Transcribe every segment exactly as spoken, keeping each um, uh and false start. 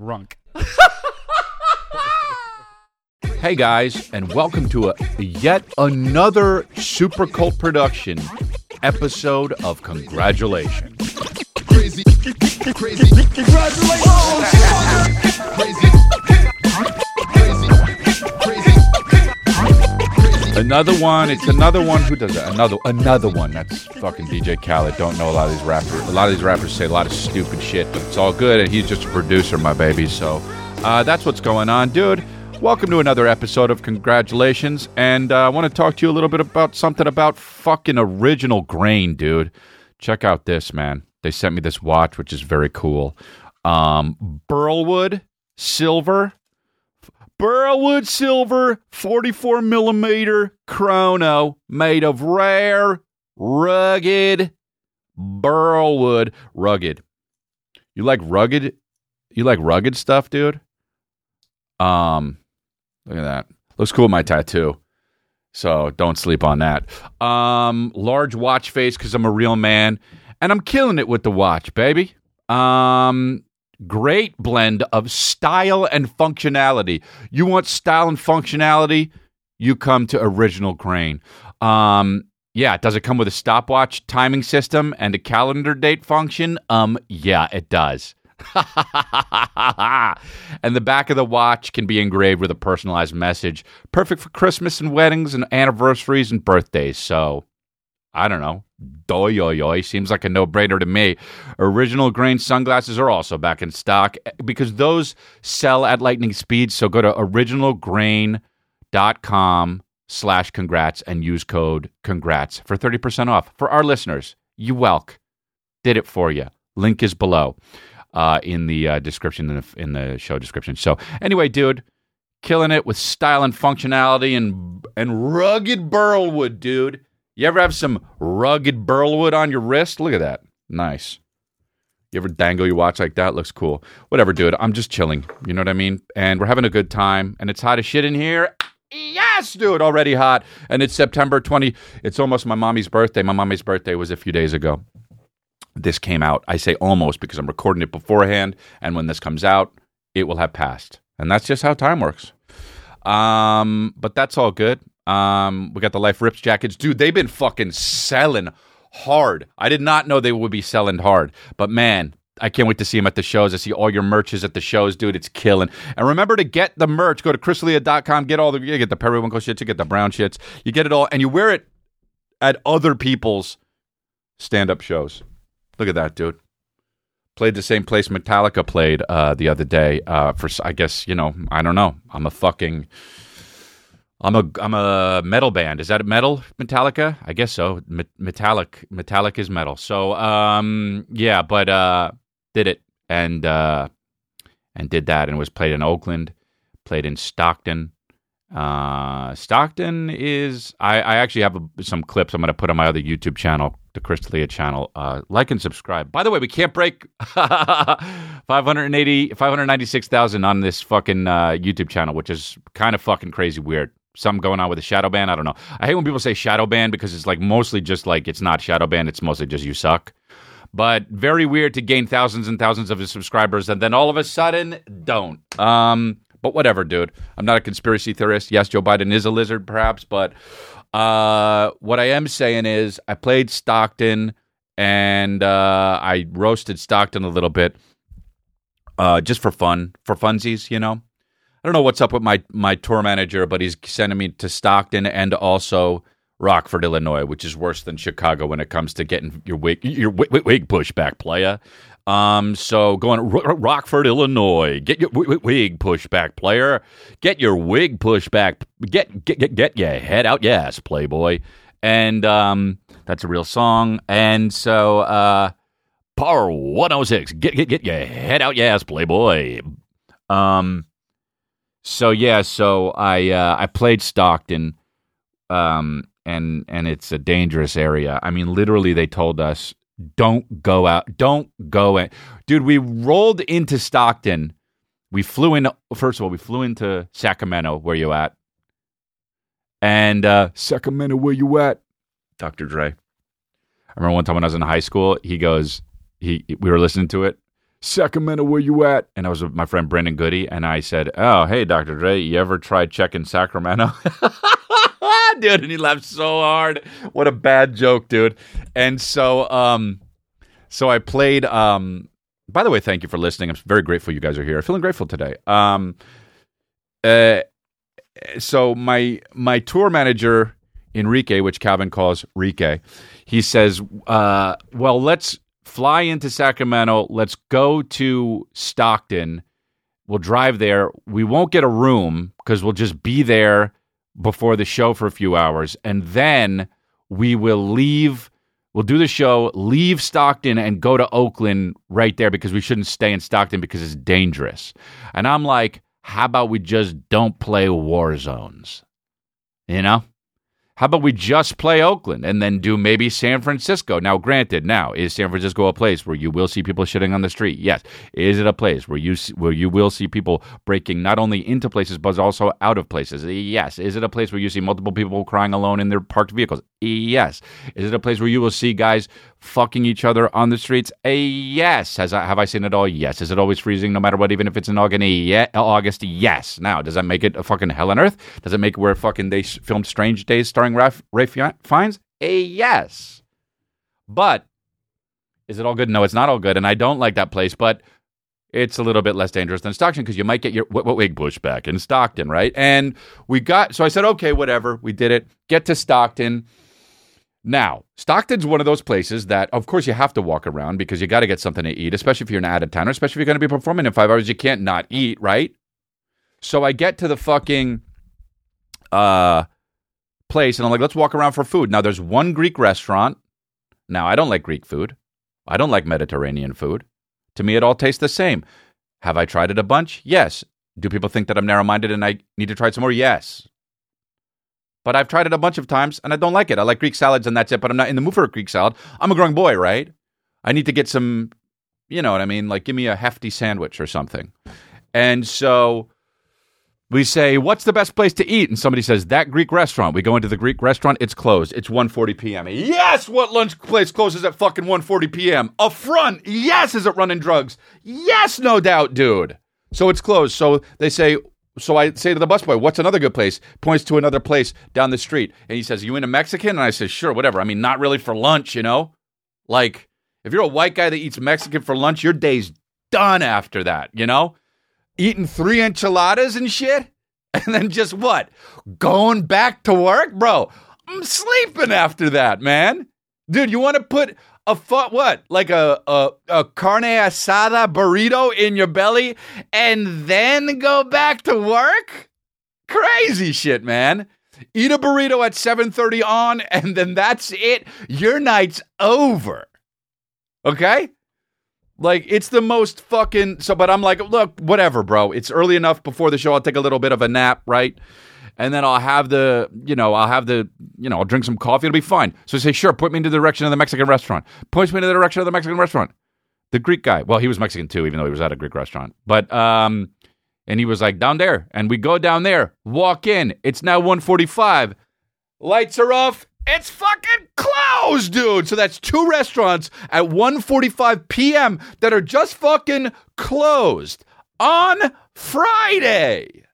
Runk. Hey guys, and welcome to a, a yet another super cult production episode of Congratulations. Crazy, crazy, congratulations! Crazy, crazy, crazy, crazy. Another one. It's another one. Who does that? Another, another one. That's fucking D J Khaled. Don't know a lot of these rappers. A lot of these rappers say a lot of stupid shit, but it's all good. And he's just a producer, my baby. So uh, that's what's going on, dude. Welcome to another episode of Congratulations, and uh, I want to talk to you a little bit about something about fucking Original Grain, dude. Check out this, man. They sent me this watch, which is very cool. Um, Burlwood Silver. Burlwood Silver forty-four millimeter chrono made of rare, rugged Burlwood. Rugged. You like rugged? You like rugged stuff, dude? Um... Look at that. Looks cool with my tattoo. So don't sleep on that. Um, large watch face because I'm a real man. And I'm killing it with the watch, baby. Um, great blend of style and functionality. You want style and functionality? You come to Original Grain. Um, yeah, does it come with a stopwatch timing system and a calendar date function? Um, yeah, it does. And the back of the watch can be engraved with a personalized message. Perfect for Christmas and weddings and anniversaries and birthdays. So, I don't know. Doyoyoy seems like a no-brainer to me. Original Grain sunglasses are also back in stock because those sell at lightning speed. So go to originalgrain.com slash congrats and use code congrats for thirty percent off. For our listeners, you welk. Did it for you. Link is below. Uh, in the uh, description, in the, in the show description. So anyway, dude, killing it with style and functionality and and rugged Burlwood, dude. You ever have some rugged Burlwood on your wrist? Look at that. Nice. You ever dangle your watch like that? Looks cool. Whatever, dude. I'm just chilling. You know what I mean? And we're having a good time. And it's hot as shit in here. Yes, dude. Already hot. And it's September twentieth. It's almost my mommy's birthday. My mommy's birthday was a few days ago. This came out. I say almost because I'm recording it beforehand, and when this comes out, it will have passed. And that's just how time works. Um, but that's all good. Um, we got the Life Rips jackets. Dude, they've been fucking selling hard. I did not know they would be selling hard. But man, I can't wait to see them at the shows. I see all your merches at the shows, dude. It's killing. And remember to get the merch. Go to Crystalia dot com. Get all the, you get the periwinkle shits. You get the brown shits. You get it all. And you wear it at other people's stand-up shows. Look at that, dude. Played the same place Metallica played uh, the other day. Uh, for I guess, you know, I don't know. I'm a fucking, I'm a, I'm a metal band. Is that metal, Metallica? I guess so. Me- metallic, metallic is metal. So, um, yeah, but uh, did it and uh, and did that and was played in Oakland, played in Stockton. Uh, Stockton is, I, I actually have a, some clips I'm going to put on my other YouTube channel, the Crystalia channel. Uh, like and subscribe. By the way, we can't break five hundred ninety-six thousand on this fucking uh, YouTube channel, which is kind of fucking crazy weird. Something going on with a shadow ban. I don't know. I hate when people say shadow ban because it's like mostly just like it's not shadow ban. It's mostly just you suck. But very weird to gain thousands and thousands of subscribers and then all of a sudden don't. Um... But whatever, dude. I'm not a conspiracy theorist. Yes, Joe Biden is a lizard, perhaps. But uh, what I am saying is I played Stockton and uh, I roasted Stockton a little bit. uh, just for fun, for funsies, you know. I don't know what's up with my, my tour manager, but he's sending me to Stockton and also Rockford, Illinois, which is worse than Chicago when it comes to getting your wig your wig, wig push back, player. Um, so going to R- Rockford, Illinois, get your w- wig push back, player. Get your wig push back. Get get get get your head out your ass, playboy. And um, that's a real song. And so uh, Power one oh six, get get get your head out your ass, playboy. Um, so yeah, so I uh, I played Stockton. Um. And and it's a dangerous area. I mean, literally, they told us, don't go out. Don't go in. Dude, we rolled into Stockton. We flew in. First of all, we flew into Sacramento, where you at? And uh, Sacramento, where you at? Doctor Dre. I remember one time when I was in high school, he goes, he we were listening to it. Sacramento, where you at? And I was with my friend Brendan Goody, and I said, oh, hey, Doctor Dre, you ever tried checking Sacramento? Dude, and he laughed so hard. What a bad joke, dude. And so um, so I played, um, by the way, thank you for listening. I'm very grateful you guys are here. I'm feeling grateful today. Um, uh, so my my tour manager, Enrique, which Calvin calls Rike, he says, uh, well, let's fly into Sacramento. Let's go to Stockton. We'll drive there. We won't get a room because we'll just be there before the show for a few hours, and then we will leave, we'll do the show, leave Stockton and go to Oakland right there because we shouldn't stay in Stockton because it's dangerous. And I'm like, how about we just don't play war zones? You know? How about we just play Oakland and then do maybe San Francisco? Now, granted, now, is San Francisco a place where you will see people shitting on the street? Yes. Is it a place where you where you will see people breaking not only into places but also out of places? Yes. Is it a place where you see multiple people crying alone in their parked vehicles? Yes. Is it a place where you will see guys fucking each other on the streets? Yes. Has I, have I seen it all? Yes. Is it always freezing no matter what, even if it's in August? Yes. Now, does that make it a fucking hell on earth? Does it make it where fucking they filmed Strange Days starring Ralph, Ralph Fiennes? A yes. But is it all good? No, it's not all good, and I don't like that place, but it's a little bit less dangerous than Stockton because you might get your w- w- wig bush back in Stockton, right? And we got, so I said, okay, whatever. We did it. Get to Stockton. Now, Stockton's one of those places that, of course, you have to walk around because you got to get something to eat, especially if you're an out-of-towner, especially if you're going to be performing in five hours. You can't not eat, right? So I get to the fucking uh, place, and I'm like, let's walk around for food. Now, there's one Greek restaurant. Now, I don't like Greek food. I don't like Mediterranean food. To me, it all tastes the same. Have I tried it a bunch? Yes. Do people think that I'm narrow-minded and I need to try some more? Yes. But I've tried it a bunch of times, and I don't like it. I like Greek salads, and that's it, but I'm not in the mood for a Greek salad. I'm a growing boy, right? I need to get some, you know what I mean, like give me a hefty sandwich or something. And so we say, what's the best place to eat? And somebody says, that Greek restaurant. We go into the Greek restaurant. It's closed. It's one forty p.m. Yes! What lunch place closes at fucking one forty p.m.? A front! Yes! Is it running drugs? Yes, no doubt, dude. So it's closed. So they say... So I say to the busboy, what's another good place? Points to another place down the street. And he says, you into Mexican? And I say, sure, whatever. I mean, not really for lunch, you know? Like, if you're a white guy that eats Mexican for lunch, your day's done after that, you know? Eating three enchiladas and shit? And then just what? Going back to work? Bro, I'm sleeping after that, man. Dude, you want to put... A fu- what? Like a, a a carne asada burrito in your belly and then go back to work? Crazy shit, man. Eat a burrito at seven thirty on and then that's it. Your night's over. Okay? Like, it's the most fucking... So, but I'm like, look, whatever, bro. It's early enough before the show. I'll take a little bit of a nap, right? And then I'll have the, you know, I'll have the, you know, I'll drink some coffee. It'll be fine. So I say, sure, put me into the direction of the Mexican restaurant. Push me into the direction of the Mexican restaurant. The Greek guy, well, he was Mexican too, even though he was at a Greek restaurant. But, um, and he was like, down there. And we go down there, walk in. It's now one forty-five. Lights are off. It's fucking closed, dude. So that's two restaurants at one forty-five p.m. that are just fucking closed on Friday.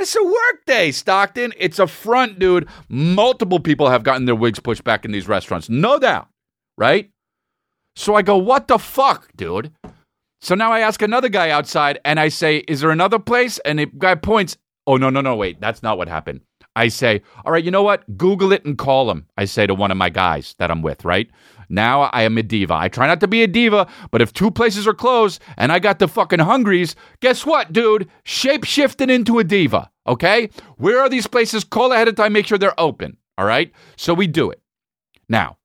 It's a work day, Stockton. It's a front, dude. Multiple people have gotten their wigs pushed back in these restaurants. No doubt, right? So I go, what the fuck, dude? So now I ask another guy outside and I say, is there another place? And the guy points. Oh, no, no, no, wait. That's not what happened. I say, all right, you know what? Google it and call him. I say to one of my guys that I'm with, right? Now I am a diva. I try not to be a diva, but if two places are closed and I got the fucking hungries, guess what, dude? Shape-shifting into a diva, okay? Where are these places? Call ahead of time. Make sure they're open, all right? So we do it. Now,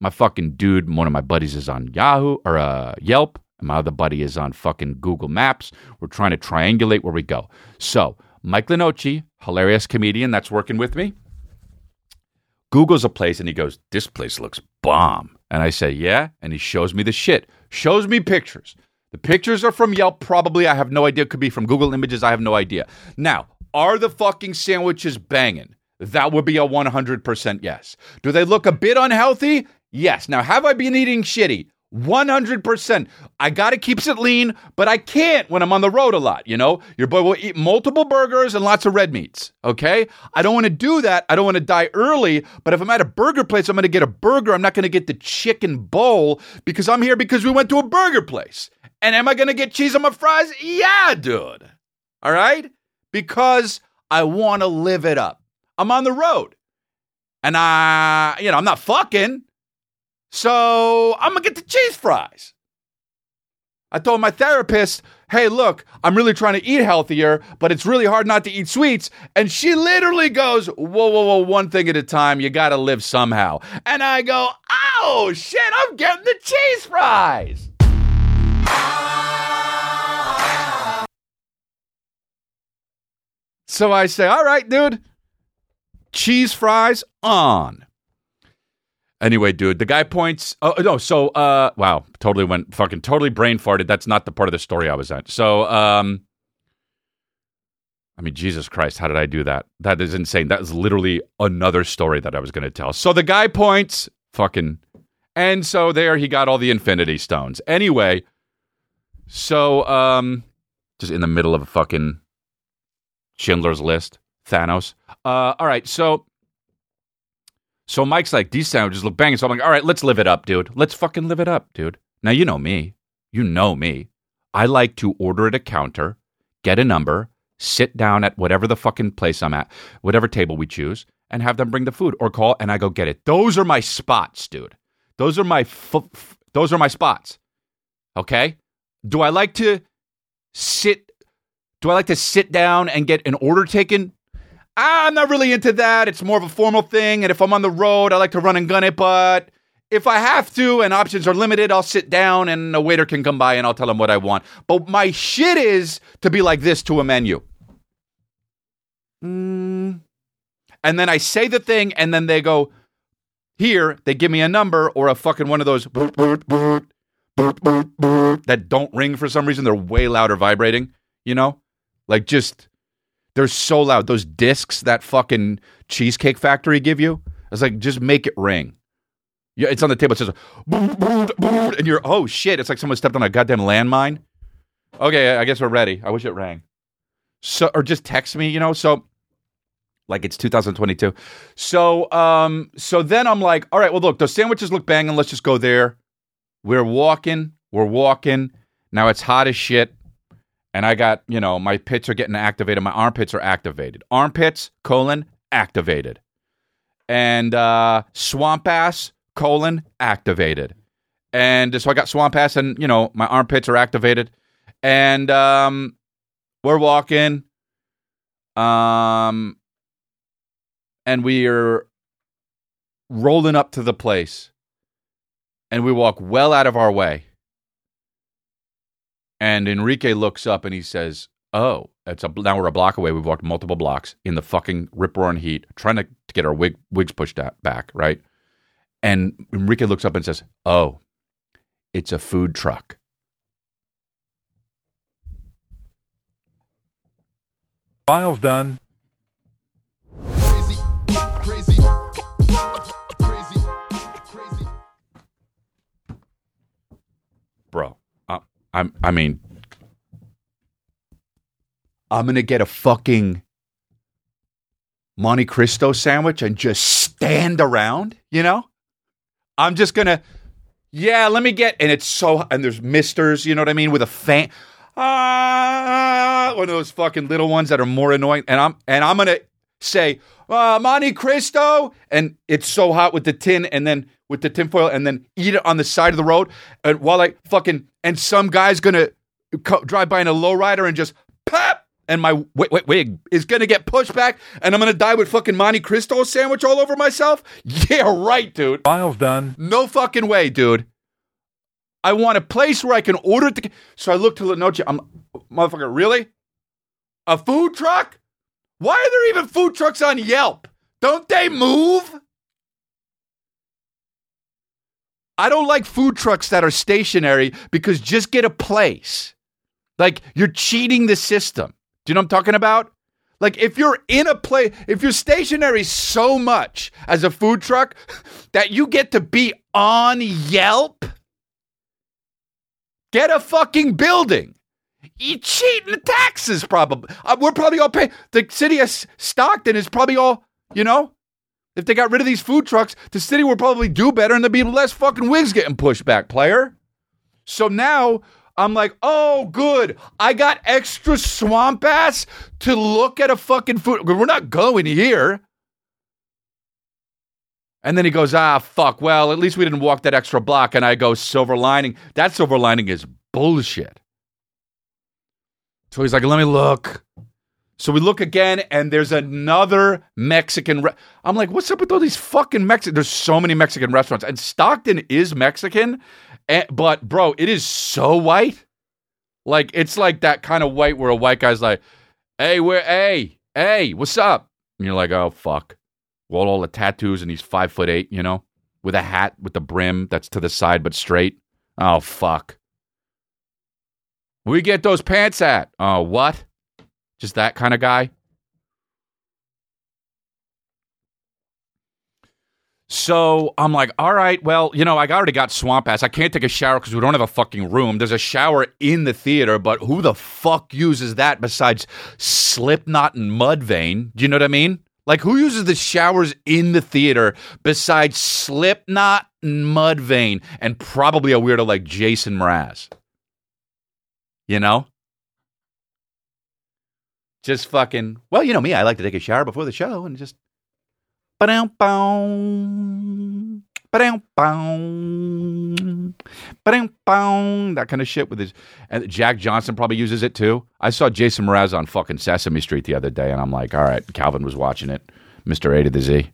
my fucking dude, one of my buddies is on Yahoo or uh, Yelp. And my other buddy is on fucking Google Maps. We're trying to triangulate where we go. So Mike Lenoci, hilarious comedian that's working with me, Googles a place and he goes, this place looks bomb. And I say, yeah. And he shows me the shit, shows me pictures. The pictures are from Yelp, probably. I have no idea. It could be from Google Images. I have no idea. Now, are the fucking sandwiches banging? That would be a one hundred percent yes. Do they look a bit unhealthy? Yes. Now, have I been eating shitty? one hundred percent. I got to keep it lean, but I can't when I'm on the road a lot, you know? Your boy will eat multiple burgers and lots of red meats, okay? I don't want to do that. I don't want to die early, but if I'm at a burger place, I'm going to get a burger. I'm not going to get the chicken bowl because I'm here because we went to a burger place. And am I going to get cheese on my fries? Yeah, dude. All right? Because I want to live it up. I'm on the road. And I, you know, I'm not fucking. So I'm going to get the cheese fries. I told my therapist, hey, look, I'm really trying to eat healthier, but it's really hard not to eat sweets. And she literally goes, whoa, whoa, whoa, one thing at a time. You got to live somehow. And I go, oh, shit, I'm getting the cheese fries. So I say, all right, dude, cheese fries on. Anyway, dude, the guy points. Oh, no. So, uh, wow, totally went fucking totally brain farted. That's not the part of the story I was at. So, um, I mean, Jesus Christ, how did I do that? That is insane. That is literally another story that I was going to tell. So the guy points fucking. And so there he got all the infinity stones. Anyway. So, um, just in the middle of a fucking Schindler's List, Thanos. Uh, all right. So. So Mike's like, these sandwiches look banging. So I'm like, all right, let's live it up, dude. Let's fucking live it up, dude. Now, you know me. You know me. I like to order at a counter, get a number, sit down at whatever the fucking place I'm at, whatever table we choose, and have them bring the food or call, and I go get it. Those are my spots, dude. Those are my f- f- those are my spots. Okay? Do I like to sit? Do I like to sit down and get an order taken? I'm not really into that. It's more of a formal thing. And if I'm on the road, I like to run and gun it. But if I have to and options are limited, I'll sit down and a waiter can come by and I'll tell him what I want. But my shit is to be like this to a menu. Mm. And then I say the thing and then they go, here, they give me a number or a fucking one of those that don't ring for some reason. They're way louder vibrating, you know, like just... They're so loud. Those discs that fucking Cheesecake Factory give you. I was like, just make it ring. Yeah, it's on the table. It says, and you're, oh shit. It's like someone stepped on a goddamn landmine. Okay, I guess we're ready. I wish it rang. So, or just text me, you know? So, like it's two thousand twenty-two. So, um, so then I'm like, all right, well, look, those sandwiches look banging. Let's just go there. We're walking. We're walking. Now it's hot as shit. And I got, you know, my pits are getting activated. My armpits are activated. Armpits, colon, activated. And uh, swamp ass, colon, activated. And so I got swamp ass and, you know, my armpits are activated. And um, we're walking. Um, and we are rolling up to the place. And we walk well out of our way. And Enrique looks up and he says, oh, it's a, now we're a block away. We've walked multiple blocks in the fucking rip-roaring heat, trying to, to get our wig, wigs pushed out, back, right? And Enrique looks up and says, oh, it's a food truck. Miles done. Crazy, crazy, crazy, crazy. Bro. I'm, I mean, I'm going to get a fucking Monte Cristo sandwich and just stand around, you know? I'm just going to, yeah, let me get, and it's so, and there's misters, you know what I mean, with a fan, ah, one of those fucking little ones that are more annoying, and I'm, and I'm going to say, uh, Monte Cristo, and it's so hot with the tin, and then with the tinfoil, and then eat it on the side of the road, and while I fucking, and some guy's going to co- drive by in a lowrider and just, pop, and my wig, wig, wig is going to get pushed back, and I'm going to die with fucking Monte Cristo sandwich all over myself? Yeah, right, dude. Miles done. No fucking way, dude. I want a place where I can order it. To... So I look to Lenoci. I'm, motherfucker, really? A food truck? Why are there even food trucks on Yelp? Don't they move? I don't like food trucks that are stationary because just get a place. Like, you're cheating the system. Do you know what I'm talking about? Like, if you're in a place, if you're stationary so much as a food truck that you get to be on Yelp, get a fucking building. You cheating the taxes, probably. Uh, we're probably all paying. The city of Stockton is probably all, you know, if they got rid of these food trucks, the city would probably do better and there'd be less fucking wigs getting pushed back, player. So now... I'm like, oh, good. I got extra swamp ass to look at a fucking food. We're not going here. And then he goes, ah, fuck. Well, at least we didn't walk that extra block. And I go, silver lining. That silver lining is bullshit. So he's like, let me look. So we look again, and there's another Mexican. Re- I'm like, what's up with all these fucking Mexicans? There's so many Mexican restaurants. And Stockton is Mexican. And, but, bro, it is so white. Like, it's like that kind of white where a white guy's like, hey, where, hey, hey, what's up? And you're like, oh, fuck. Well, all the tattoos, and he's five foot eight, you know, with a hat with the brim that's to the side but straight. Oh, fuck. Where you get those pants at? Oh, what? Just that kind of guy? So I'm like, all right, well, you know, I already got swamp ass. I can't take a shower because we don't have a fucking room. There's a shower in the theater, but who the fuck uses that besides Slipknot and Mudvayne? Do you know what I mean? Like, who uses the showers in the theater besides Slipknot and Mudvayne and probably a weirdo like Jason Mraz? You know? Just fucking, well, you know me. I like to take a shower before the show and just... that kind of shit with his, and Jack Johnson probably uses it too. I saw Jason Mraz on fucking Sesame Street the other day, and I'm like, all right, Calvin was watching it, Mister A to the Z.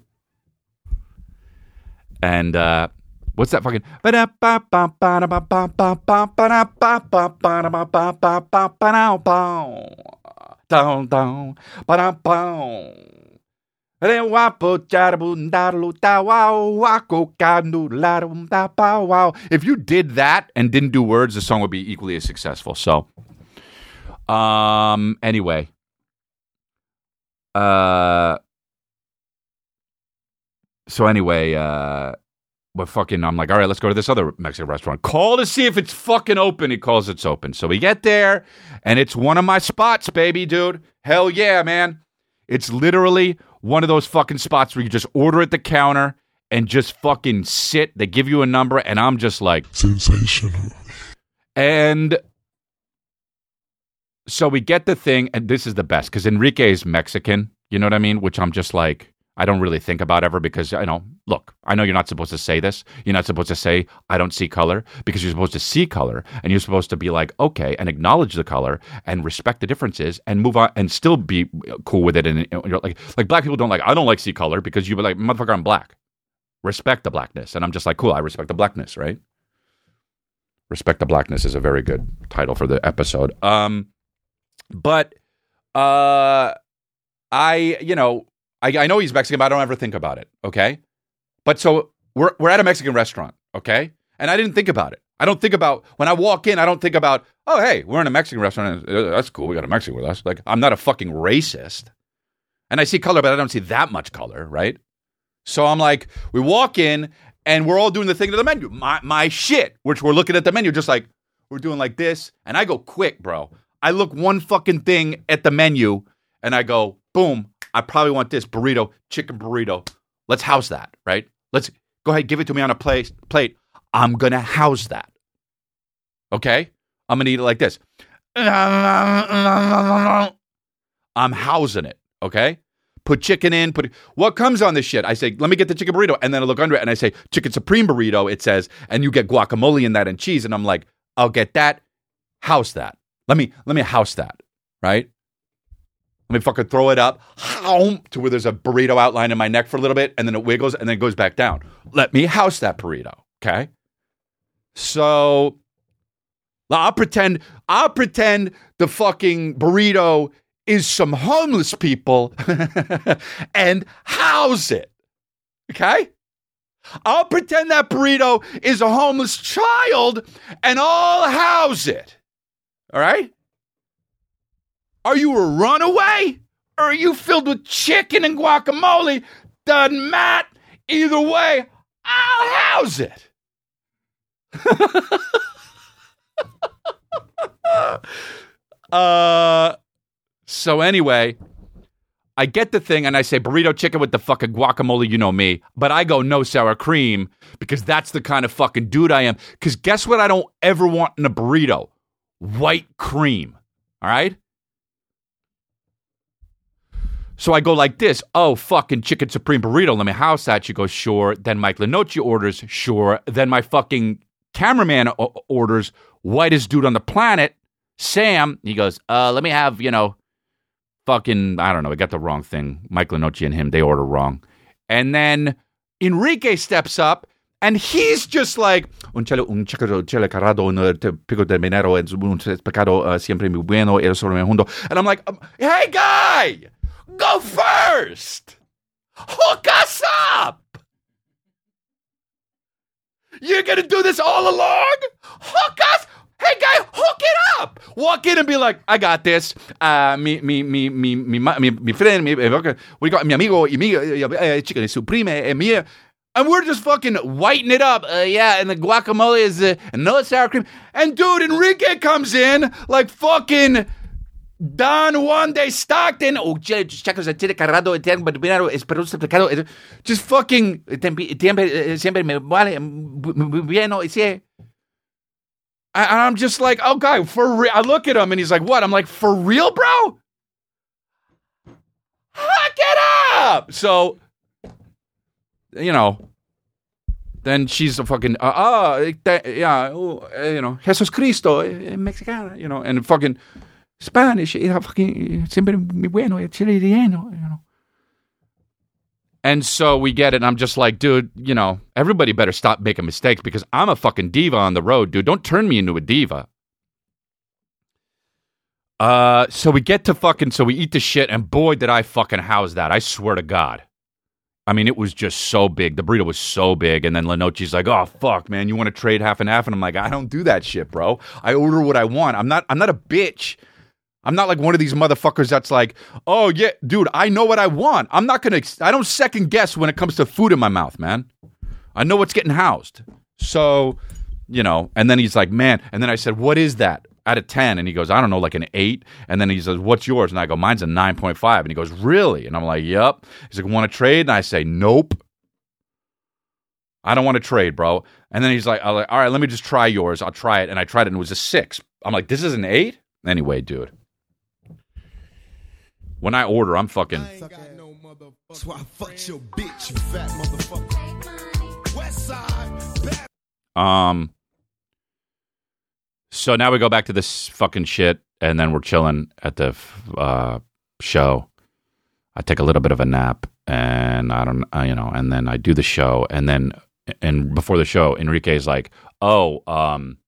And uh, what's that fucking? Down, down, if you did that and didn't do words, the song would be equally as successful. So, um, anyway, uh, so anyway, uh, but fucking, I'm like, all right, let's go to this other Mexican restaurant. Call to see if it's fucking open. He calls it's open. So we get there, and it's one of my spots, baby, dude. Hell yeah, man. It's literally one of those fucking spots where you just order at the counter and just fucking sit. They give you a number, and I'm just like... sensational. And so we get the thing, and this is the best, because Enrique is Mexican, you know what I mean? Which I'm just like, I don't really think about ever, because, you know, look, I know you're not supposed to say this. You're not supposed to say, I don't see color, because you're supposed to see color, and you're supposed to be like, okay, and acknowledge the color, and respect the differences, and move on, and still be cool with it. And you know, like, like black people don't like, I don't like see color, because you were like, motherfucker, I'm black. Respect the blackness. And I'm just like, cool, I respect the blackness, right? Respect the blackness is a very good title for the episode. Um, but uh, I, you know, I, I know he's Mexican, but I don't ever think about it, okay? But so we're we're at a Mexican restaurant, okay? And I didn't think about it. I don't think about, when I walk in, I don't think about, oh, hey, we're in a Mexican restaurant. That's cool. We got a Mexican with us. Like, I'm not a fucking racist. And I see color, but I don't see that much color, right? So I'm like, we walk in, and we're all doing the thing to the menu. My, my shit, which we're looking at the menu just like, we're doing like this. And I go quick, bro. I look one fucking thing at the menu, and I go, boom. I probably want this burrito, chicken burrito. Let's house that, right? Let's go ahead, give it to me on a plate. Plate. I'm going to house that. Okay? I'm going to eat it like this. I'm housing it. Okay? Put chicken in. Put what comes on this shit? I say, let me get the chicken burrito. And then I look under it and I say, chicken supreme burrito, it says. And you get guacamole in that and cheese. And I'm like, I'll get that. House that. Let me, let me house that. Right? Let me fucking throw it up to where there's a burrito outline in my neck for a little bit. And then it wiggles and then it goes back down. Let me house that burrito. Okay? So I'll pretend, I'll pretend the fucking burrito is some homeless people and house it. Okay? I'll pretend that burrito is a homeless child and I'll house it. All right? Are you a runaway? Or are you filled with chicken and guacamole? Doesn't matter. Either way, I'll house it. uh, so anyway, I get the thing and I say burrito chicken with the fucking guacamole, you know me, but I go no sour cream because that's the kind of fucking dude I am. Because guess what I don't ever want in a burrito? White cream. All right? So I go like this. Oh, fucking chicken supreme burrito. Let me house that. She goes, sure. Then Mike Lenoci orders, sure. Then my fucking cameraman o- orders, whitest dude on the planet, Sam. He goes, uh, let me have, you know, fucking, I don't know. I got the wrong thing. Mike Lenoci and him, they order wrong. And then Enrique steps up. And he's just like, un chile, un chile carado, un pico de minero, un pescado siempre muy bueno, el sobre mi mundo. And I'm like, hey, guy, go first. Hook us up. You're going to do this all along? Hook us. Hey, guy, hook it up. Walk in and be like, I got this. Uh, mi, mi, mi, mi, mi, mi, mi friend, mi, what do you call it? Mi amigo, y mi, eh, chica, suprime, eh, mi. And we're just fucking whiting it up. Uh, yeah, and the guacamole is uh, no sour cream. And dude, Enrique comes in like fucking Don Juan de Stockton. Just fucking. And I'm just like, oh, God, for real. I look at him and he's like, what? I'm like, for real, bro? Hook it up. So. You know, then she's a fucking, uh, oh, that, yeah, oh, you know, Jesus Cristo, eh, Mexicana, you know, and fucking Spanish, eh, fucking, siempre muy bueno, eh, chileno, you know. And so we get it, and I'm just like, dude, you know, everybody better stop making mistakes because I'm a fucking diva on the road, dude. Don't turn me into a diva. Uh, so we get to fucking, so we eat the shit, and boy, did I fucking house that. I swear to God. I mean, it was just so big. The burrito was so big. And then Lenoci's like, oh, fuck, man, you want to trade half and half? And I'm like, I don't do that shit, bro. I order what I want. I'm not I'm not a bitch. I'm not like one of these motherfuckers that's like, oh, yeah, dude, I know what I want. I'm not going to, I don't second guess when it comes to food in my mouth, man. I know what's getting housed. So, you know, and then he's like, man. And then I said, what is that? Out of ten. And he goes, I don't know, like an eight. And then he says, what's yours? And I go, mine's a nine point five. And he goes, really? And I'm like, yep. He's like, want to trade? And I say, nope. I don't want to trade, bro. And then he's like, I'm like, all right, let me just try yours. I'll try it. And I tried it and it was a six. I'm like, this is an eight? Anyway, dude. When I order, I'm fucking. I ain't got no motherfucker. That's why I fucked your bitch, you fat motherfucker. West side, bad. Um. So now we go back to this fucking shit, and then we're chilling at the uh, show. I take a little bit of a nap, and I don't, I, you know, and then I do the show, and then, and before the show, Enrique's like, "Oh, um,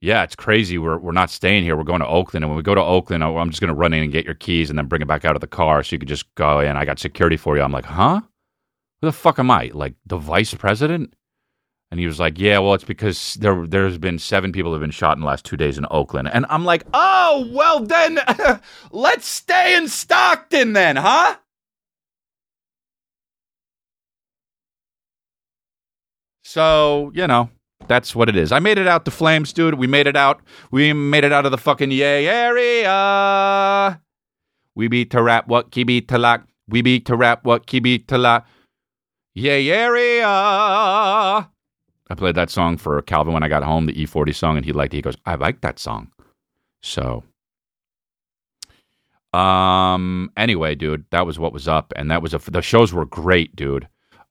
yeah, it's crazy. We're we're not staying here. We're going to Oakland, and when we go to Oakland, I'm just gonna run in and get your keys, and then bring it back out of the car, so you can just go in. I got security for you." I'm like, "Huh? Who the fuck am I? Like the vice president?" And he was like, yeah, well, it's because there, there's been seven people have been shot in the last two days in Oakland. And I'm like, oh, well, then let's stay in Stockton then, huh? So, you know, that's what it is. I made it out the flames, dude. We made it out. We made it out of the fucking yay area. We beat to rap what kibi talak. We beat to rap what kibi talak. Yay area. I played that song for Calvin when I got home, the E forty song, and he liked it. He goes, I like that song. So, um, anyway, dude, that was what was up, and that was a, the shows were great, dude.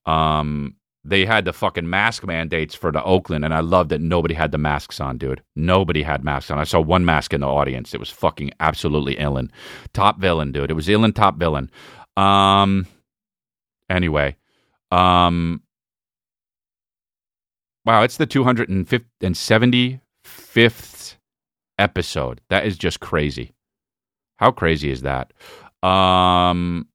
Um, they had the fucking mask mandates for the Oakland, and I loved that nobody had the masks on, dude. Nobody had masks on. I saw one mask in the audience. It was fucking absolutely illin. Top villain, dude. It was illin, top villain. Um, anyway, um, wow, it's the two hundred seventy-fifth episode. That is just crazy. How crazy is that? Um,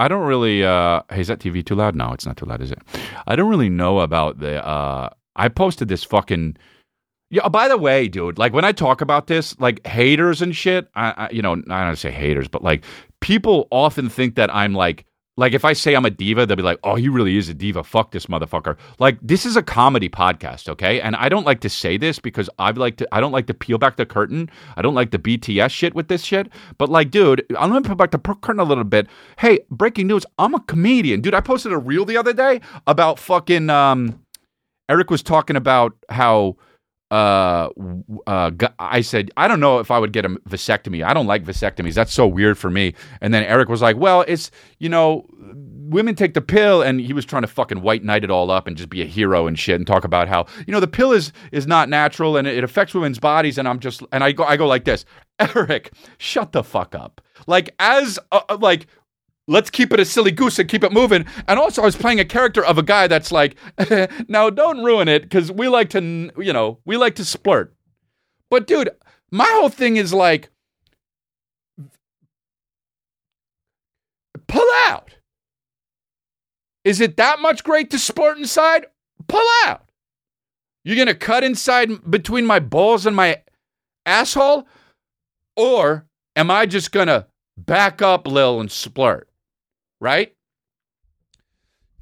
I don't really, uh, hey, is that T V too loud? No, it's not too loud, is it? I don't really know about the, uh, I posted this fucking, yeah, by the way, dude, like when I talk about this, like haters and shit, I, I you know, I don't say haters, but like people often think that I'm like, Like, if I say I'm a diva, they'll be like, oh, he really is a diva. Fuck this motherfucker. Like, this is a comedy podcast, okay? And I don't like to say this because I've like to, I don't like to peel back the curtain. I don't like the B T S shit with this shit. But, like, dude, I'm going to peel back the curtain a little bit. Hey, breaking news, I'm a comedian. Dude, I posted a reel the other day about fucking, um, Eric was talking about how, uh, uh, I said, I don't know if I would get a vasectomy. I don't like vasectomies. That's so weird for me. And then Eric was like, well, it's, you know, women take the pill, and he was trying to fucking white knight it all up and just be a hero and shit and talk about how, you know, the pill is, is not natural and it affects women's bodies. And I'm just, and I go, I go like this, Eric, shut the fuck up. Like as a, like, let's keep it a silly goose and keep it moving. And also I was playing a character of a guy that's like, now don't ruin it because we like to, you know, we like to splurt. But dude, my whole thing is like, pull out. Is it that much great to splurt inside? Pull out. You're going to cut inside between my balls and my asshole? Or am I just going to back up, Lil, and splurt? Right?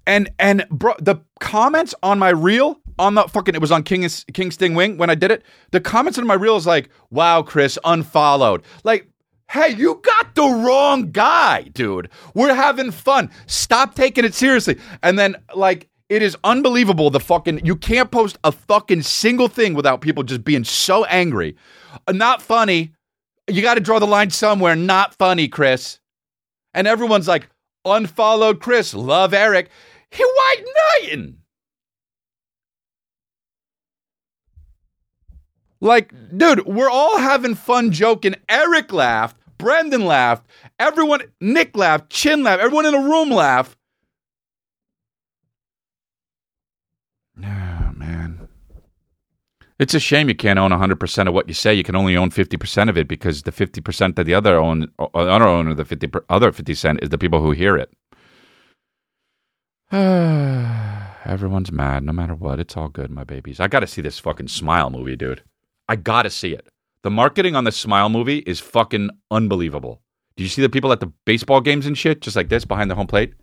And, and bro, the comments on my reel, on the fucking, it was on King, King Sting Wing when I did it, the comments on my reel is like, wow, Chris, unfollowed. Like, hey, you got the wrong guy, dude. We're having fun. Stop taking it seriously. And then, like, it is unbelievable the fucking, you can't post a fucking single thing without people just being so angry. Not funny. You got to draw the line somewhere. Not funny, Chris. And everyone's like, unfollowed Chris, love Eric. He white knighting. Like, dude, we're all having fun joking. Eric laughed. Brendan laughed. Everyone, Nick laughed. Chin laughed. Everyone in the room laughed. Oh, man. It's a shame you can't own one hundred percent of what you say. You can only own fifty percent of it because the fifty percent that the other own, other owner of the fifty per, other fifty cent is the people who hear it. Everyone's mad no matter what. It's all good, my babies. I got to see this fucking Smile movie, dude. I got to see it. The marketing on the Smile movie is fucking unbelievable. Do you see the people at the baseball games and shit just like this behind the home plate?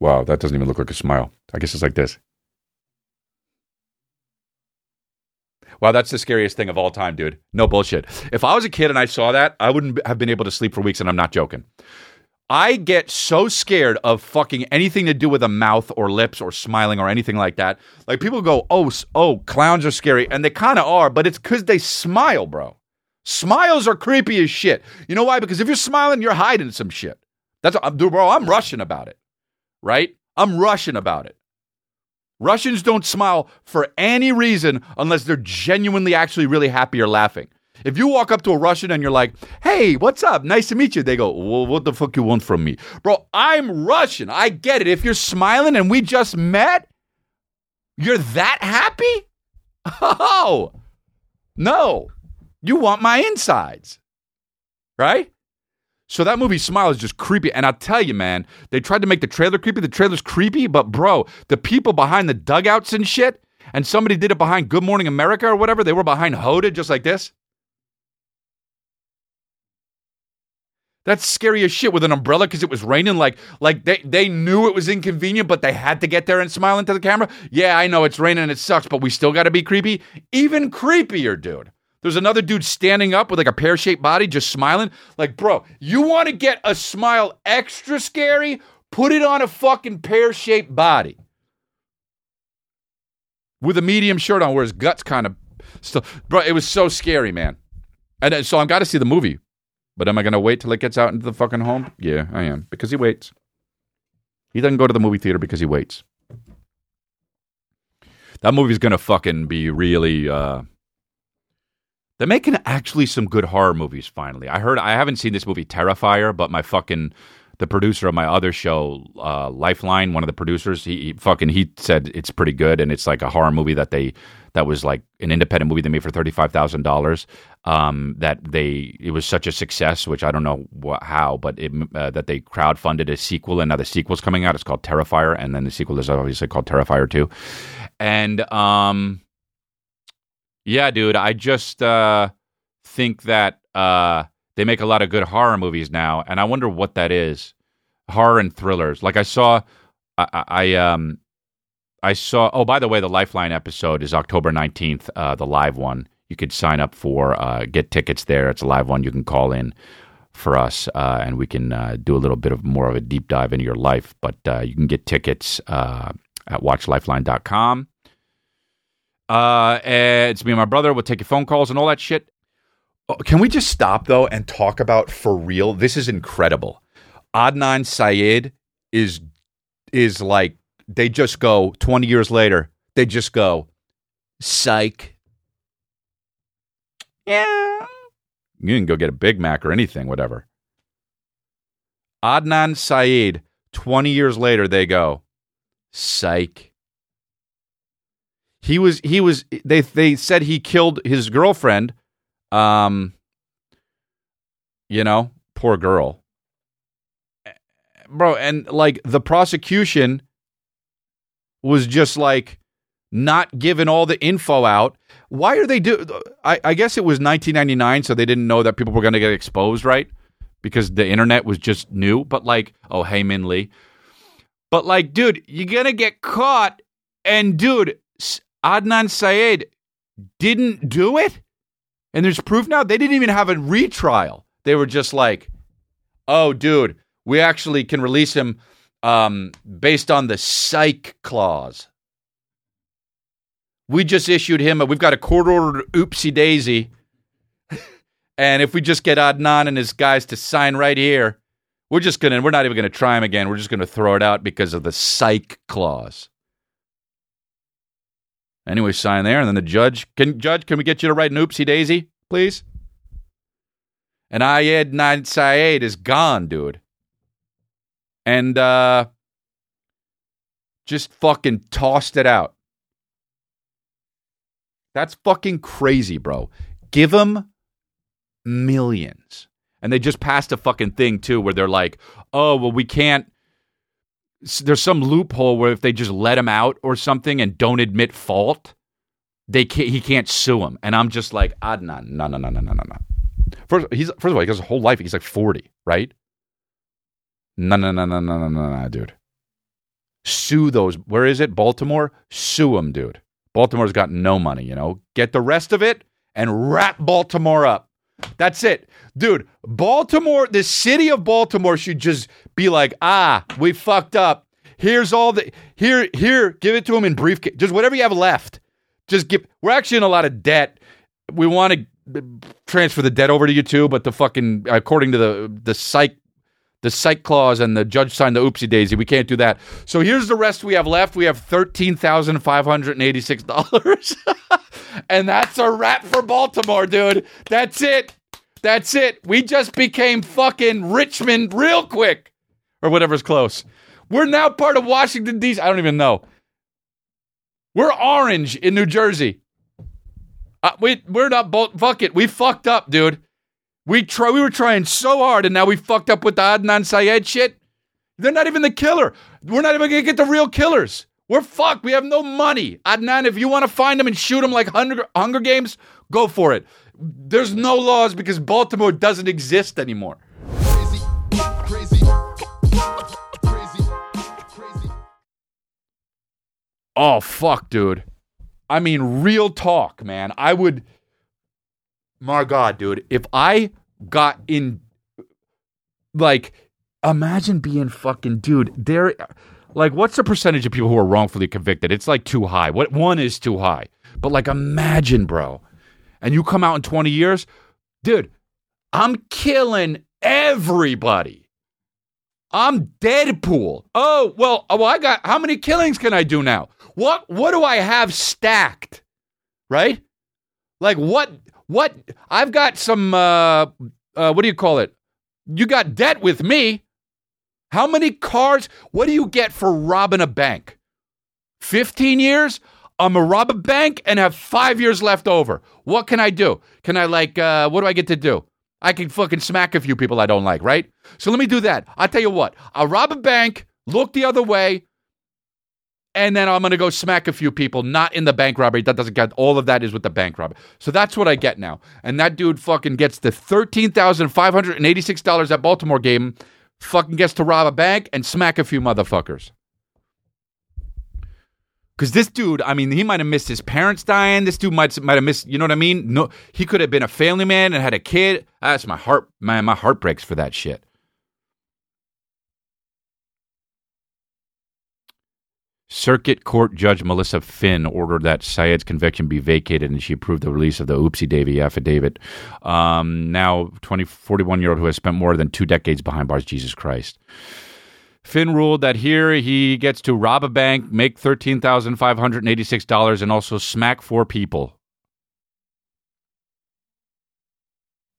Wow, that doesn't even look like a smile. I guess it's like this. Wow, that's the scariest thing of all time, dude. No bullshit. If I was a kid and I saw that, I wouldn't have been able to sleep for weeks, and I'm not joking. I get so scared of fucking anything to do with a mouth or lips or smiling or anything like that. Like, people go, oh, oh, clowns are scary, and they kind of are, but it's because they smile, bro. Smiles are creepy as shit. You know why? Because if you're smiling, you're hiding some shit. That's what I'm doing, bro. I'm rushing about it. Right? I'm Russian about it. Russians don't smile for any reason unless they're genuinely actually really happy or laughing. If you walk up to a Russian and you're like, hey, what's up? Nice to meet you. They go, well, what the fuck you want from me? Bro, I'm Russian. I get it. If you're smiling and we just met, you're that happy? Oh, no. You want my insides. Right? So that movie Smile is just creepy. And I'll tell you, man, they tried to make the trailer creepy. The trailer's creepy, but bro, the people behind the dugouts and shit, and somebody did it behind Good Morning America or whatever, they were behind Hoda just like this. That's scary as shit with an umbrella because it was raining. Like, like they, they knew it was inconvenient, but they had to get there and smile into the camera. Yeah, I know it's raining and it sucks, but we still got to be creepy. Even creepier, dude. There's another dude standing up with like a pear-shaped body just smiling. Like, bro, you want to get a smile extra scary? Put it on a fucking pear-shaped body. With a medium shirt on where his guts kind of still. Bro, it was so scary, man. And so I've got to see the movie. But am I going to wait till it gets out into the fucking home? Yeah, I am. Because he waits. He doesn't go to the movie theater because he waits. That movie's going to fucking be really... Uh... They're making actually some good horror movies, finally. I heard... I haven't seen this movie, Terrifier, but my fucking... The producer of my other show, uh, Lifeline, one of the producers, he, he fucking... He said it's pretty good, and it's like a horror movie that they... That was like an independent movie they made for thirty-five thousand dollars. Um, that they, it was such a success, which I don't know what, how, but it, uh, that they crowdfunded a sequel, and now the sequel's coming out. It's called Terrifier, and then the sequel is obviously called Terrifier two. And um, yeah, dude, I just uh, think that uh, they make a lot of good horror movies now, and I wonder what that is. Horror and thrillers. Like I saw, I, I um. I saw, oh, by the way, the Lifeline episode is October nineteenth, uh, the live one. You could sign up for, uh, get tickets there. It's a live one. You can call in for us, uh, and we can uh, do a little bit of more of a deep dive into your life. But uh, you can get tickets uh, at watch lifeline dot com. Uh, it's me and my brother. We'll take your phone calls and all that shit. Oh, can we just stop, though, and talk about, for real, this is incredible. Adnan Syed is is like, they just go, twenty years later, they just go, psych. Yeah. You can go get a Big Mac or anything, whatever. Adnan Syed, twenty years later, they go, psych. He was, he was, they they said he killed his girlfriend. Um, you know, poor girl. Bro, and like the prosecution was just like not giving all the info out. Why are they do? I, I guess it was nineteen ninety-nine, so they didn't know that people were going to get exposed, right? Because the internet was just new. But like, oh, hey, Min Lee. But like, dude, you're going to get caught. And dude, Adnan Syed didn't do it. And there's proof now. They didn't even have a retrial. They were just like, oh, dude, we actually can release him. Um, based on the psych clause. We just issued him, a, we've got a court-ordered oopsie daisy. And if we just get Adnan and his guys to sign right here, we're just going to, we're not even going to try him again. We're just going to throw it out because of the psych clause. Anyway, sign there. And then the judge, can judge, can we get you to write an oopsie daisy, please? And Adnan Syed is gone, dude. And uh, just fucking tossed it out. That's fucking crazy, bro. Give them millions. And they just passed a fucking thing, too, where they're like, oh, well, we can't. There's some loophole where if they just let him out or something and don't admit fault, they can't, he can't sue him. And I'm just like, Adnan, no, no, no, no, no, no, no. First, he's, first of all, he goes his whole life. He's like forty, right? No, no, no, no, no, no, no, no, dude. Sue those. Where is it? Baltimore? Sue them, dude. Baltimore's got no money, you know. Get the rest of it and wrap Baltimore up. That's it. Dude, Baltimore, the city of Baltimore should just be like, ah, we fucked up. Here's all the, here, here, give it to them in briefcase. Just whatever you have left. Just give, we're actually in a lot of debt. We want to transfer the debt over to you too, but the fucking, according to the, the psych, the psych clause and the judge signed the oopsie daisy. We can't do that. So here's the rest we have left. We have thirteen thousand five hundred eighty-six dollars. And that's a wrap for Baltimore, dude. That's it. That's it. We just became fucking Richmond real quick. Or whatever's close. We're now part of Washington, D C. I don't even know. We're orange in New Jersey. Uh, we, we're not both. Fuck it. We fucked up, dude. We try. We were trying so hard, and now we fucked up with the Adnan Syed shit. They're not even the killer. We're not even gonna get the real killers. We're fucked. We have no money. Adnan, if you want to find them and shoot them like Hunger Games, go for it. There's no laws because Baltimore doesn't exist anymore. Crazy, crazy, crazy, crazy. Oh fuck, dude. I mean, real talk, man. I would. my God, dude, if I got in, like, imagine being fucking, dude, there, like, what's the percentage of people who are wrongfully convicted? It's like too high. What one is too high. But like, imagine, bro. And you come out in twenty years, dude, I'm killing everybody. I'm Deadpool. Oh, well, well, I got, how many killings can I do now? What, what do I have stacked? Right? Like what, what, I've got some, uh, uh, what do you call it? You got debt with me. How many cars? What do you get for robbing a bank? fifteen years? I'm gonna rob a bank and have five years left over. What can I do? Can I like, uh, what do I get to do? I can fucking smack a few people I don't like, right? So let me do that. I'll tell you what. I'll rob a bank, look the other way, and then I'm going to go smack a few people, not in the bank robbery. That doesn't count. All of that is with the bank robbery. So that's what I get now. And that dude fucking gets the thirteen thousand five hundred eighty-six dollars at Baltimore game, fucking gets to rob a bank and smack a few motherfuckers. Because this dude, I mean, he might have missed his parents dying. This dude might might have missed, you know what I mean? No, he could have been a family man and had a kid. That's my heart, man, my heart breaks for that shit. Circuit Court Judge Melissa Finn ordered that Syed's conviction be vacated, and she approved the release of the Oopsie Davy affidavit. Um, now, forty-one-year-old who has spent more than two decades behind bars, Jesus Christ. Finn ruled that here he gets to rob a bank, make thirteen thousand five hundred eighty-six dollars, and also smack four people.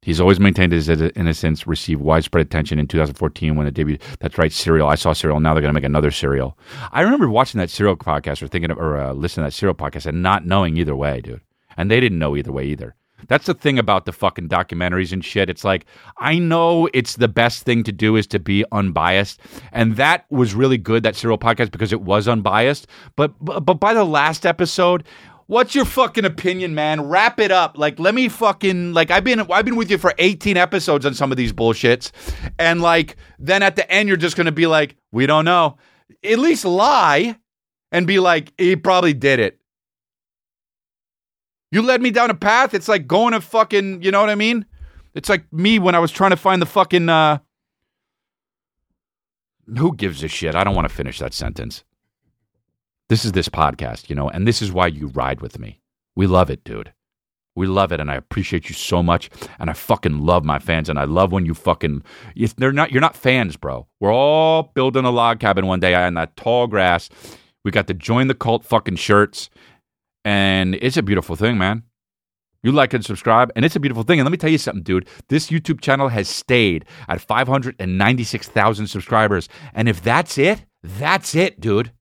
He's always maintained his innocence, received widespread attention in two thousand fourteen when it debuted. That's right, Serial. I saw Serial. Now they're going to make another Serial. I remember watching that Serial podcast or thinking of, or uh, listening to that Serial podcast and not knowing either way, dude. And they didn't know either way either. That's the thing about the fucking documentaries and shit. It's like, I know it's the best thing to do is to be unbiased. And that was really good, that Serial podcast, because it was unbiased. But But by the last episode... What's your fucking opinion, man? Wrap it up. Like, let me fucking, like, I've been I've been with you for eighteen episodes on some of these bullshits. And, like, then at the end, you're just going to be like, we don't know. At least lie and be like, he probably did it. You led me down a path. It's like going to fucking, you know what I mean? It's like me when I was trying to find the fucking, uh, who gives a shit? I don't want to finish that sentence. This is this podcast, you know, and this is why you ride with me. We love it, dude. We love it, and I appreciate you so much, and I fucking love my fans, and I love when you fucking, if they're not, you're not fans, bro. We're all building a log cabin one day on that tall grass. We got the Join the Cult fucking shirts, and it's a beautiful thing, man. You like and subscribe, and it's a beautiful thing. And let me tell you something, dude. This YouTube channel has stayed at five hundred ninety-six thousand subscribers, and if that's it, that's it, dude.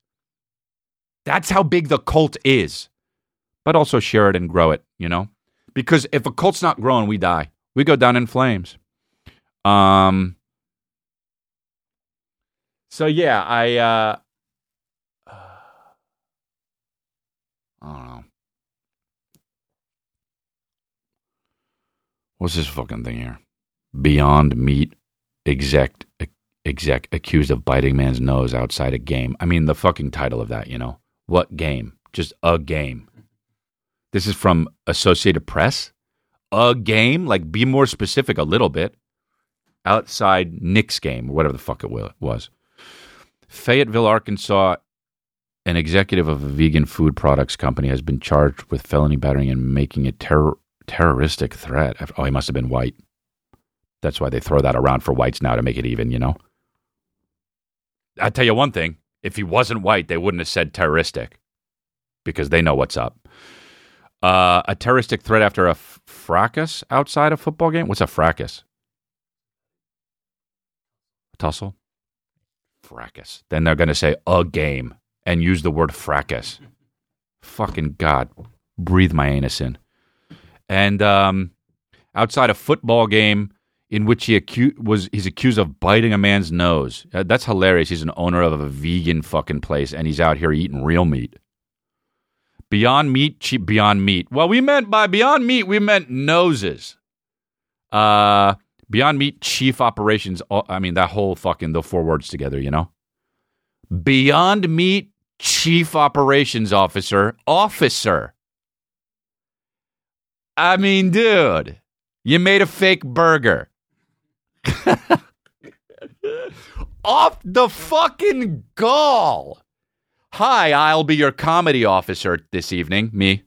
That's how big the cult is. But also share it and grow it, you know? Because if a cult's not growing, we die. We go down in flames. Um. So, yeah, I... Uh, I don't know. What's this fucking thing here? Beyond Meat exec, exec accused of biting man's nose outside a game. I mean, the fucking title of that, you know? What game? Just a game. This is from Associated Press. A game? Like, be more specific a little bit. Outside Knicks game, or whatever the fuck it was. Fayetteville, Arkansas, an executive of a vegan food products company has been charged with felony battery and making a ter- terroristic threat. Oh, he must have been white. That's why they throw that around for whites now to make it even, you know? I'll tell you one thing. If he wasn't white, they wouldn't have said terroristic because they know what's up. Uh, a terroristic threat after a f- fracas outside a football game? What's a fracas? A tussle? Fracas. Then they're going to say a game and use the word fracas. Fucking God, breathe my anus in. And um, outside a football game, in which he acu- was he's accused of biting a man's nose. Uh, that's hilarious. He's an owner of a vegan fucking place, and he's out here eating real meat. Beyond Meat, cheap Beyond Meat. Well, we meant by Beyond Meat, we meant noses. Uh, Beyond Meat chief operations, I mean, that whole fucking, the four words together, you know? Beyond Meat chief operations officer. Officer. I mean, dude. You made a fake burger. Off the fucking gall. Hi, I'll be your comedy officer this evening. Me.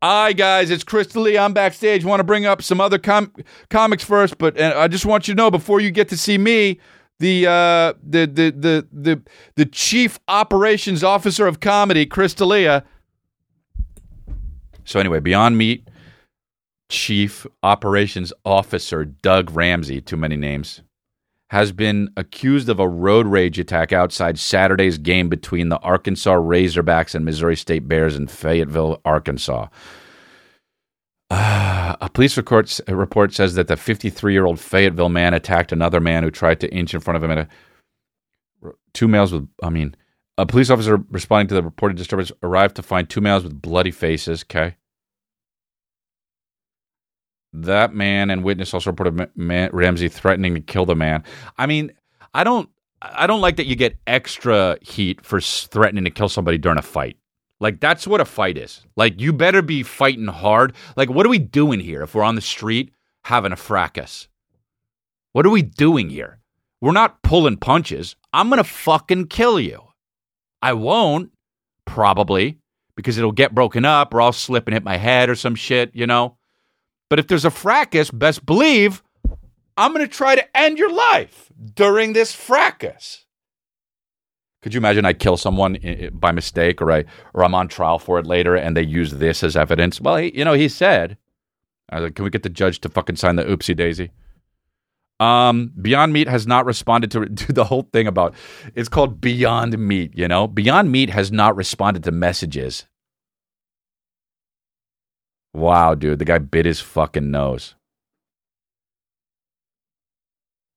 Hi, guys. It's Crystalia. I'm backstage. Want to bring up some other com- comics first, but and I just want you to know before you get to see me, the uh, the, the the the the chief operations officer of comedy, Crystalia. So anyway, Beyond Meat chief operations officer Doug Ramsey. Too many names. Has been accused of a road rage attack outside Saturday's game between the Arkansas Razorbacks and Missouri State Bears in Fayetteville, Arkansas. Uh, a police record, a report says that the fifty-three-year-old Fayetteville man attacked another man who tried to inch in front of him. At a, two males with, I mean, a police officer responding to the reported disturbance arrived to find two males with bloody faces. Okay. That man and witness also reported man, Ramsey threatening to kill the man. I mean, I don't, I don't like that you get extra heat for threatening to kill somebody during a fight. Like, that's what a fight is. Like, you better be fighting hard. Like, what are we doing here if we're on the street having a fracas? What are we doing here? We're not pulling punches. I'm going to fucking kill you. I won't, probably, because it'll get broken up or I'll slip and hit my head or some shit, you know? But if there's a fracas, best believe I'm going to try to end your life during this fracas. Could you imagine I kill someone by mistake or, I, or I'm on trial for it later and they use this as evidence? Well, he, you know, he said, I was like, can we get the judge to fucking sign the oopsie daisy? Um, Beyond Meat has not responded to, to the whole thing about, it's called Beyond Meat, you know? Beyond Meat has not responded to messages. Wow, dude, the guy bit his fucking nose.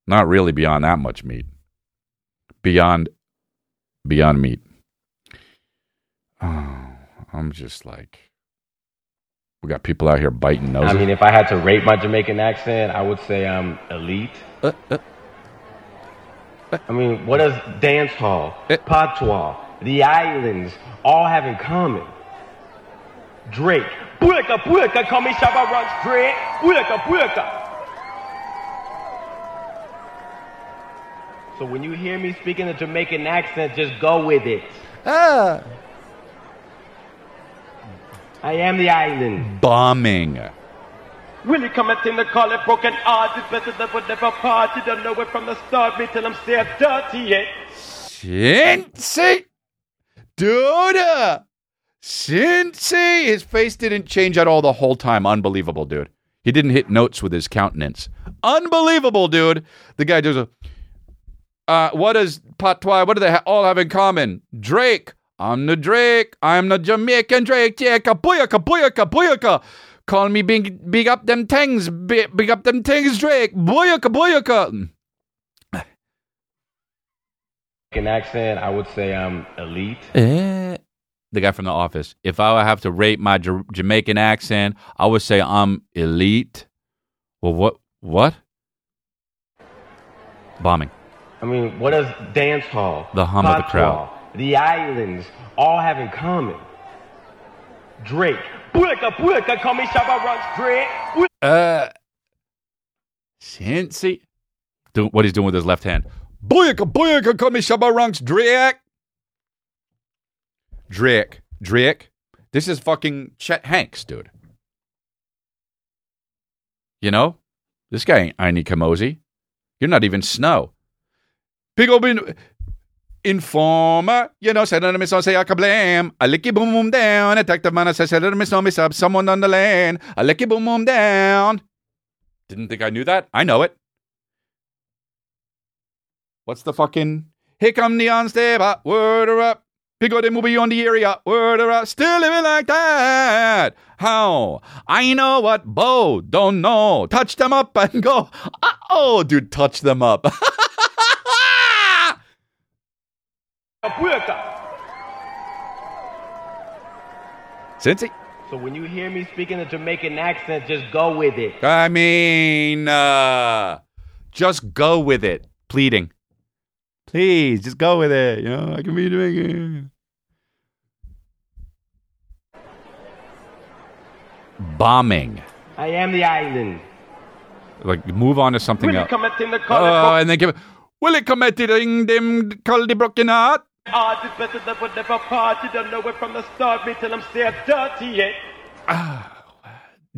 Not really beyond that much meat. Beyond, beyond meat. Oh, I'm just like, we got people out here biting noses. I mean, if I had to rate my Jamaican accent, I would say I'm elite. Uh, uh, uh, I mean, what does dance hall, uh, patois, the islands all have in common? Drake. Puerca, puerca, call me Shabba Ranks, Drake. Puerca, puerca. So when you hear me speaking a Jamaican accent, just go with it. Ah. I am the island. Bombing. Really come at him to call it broken odds. It's better than whatever party. Don't know it from the start. Me till I'm still dirty, eh? Cincy. Dude. Cincy, his face didn't change at all the whole time. Unbelievable, dude. He didn't hit notes with his countenance. Unbelievable, dude. The guy does a, uh, what does patois, what do they ha- all have in common? Drake. I'm the Drake. I'm the Jamaican Drake. Yeah, kabooyaka, booyaka, booyaka. Call me big, big up them things. Big, big up them things, Drake. Booyaka, booyaka. In accent, I would say I'm elite. Eh. The guy from The Office. If I would have to rate my J- Jamaican accent, I would say I'm elite. Well, what? What? Bombing. I mean, what does dance hall, the hum of the crowd, the islands all have in common? Drake. Puerca, puerca, call me Shabba Ranks, Drake. Uh, Cincy. Do what he's doing with his left hand. Puerca, puerca, call me Shabba Ranks, Drake. Drake, Drake, this is fucking Chet Hanks, dude. You know, this guy ain't Aini Kamosi. You're not even Snow. Big old informer, you know, said on the say I can blame. I lick you boom boom down. Attack the man, I said on the miss up someone on the lane. I lick you boom boom down. Didn't think I knew that. I know it. What's the fucking? Here come the on step up, word her up. Pico de movie on the area, word around, still living like that. How? I know what Bo don't know. Touch them up and go. Uh-oh, dude, touch them up. Cincy. So when you hear me speaking a Jamaican accent, just go with it. I mean, uh, just go with it. Pleading. Please, just go with it. You know, I can be doing it. Bombing. I am the island. Like, move on to something else. Oh, and then give it. Will it come at the ring, them, call the broken heart? Odds is better than would never part. You don't know it from the start. Me till I'm still dirty, yeah. Ah,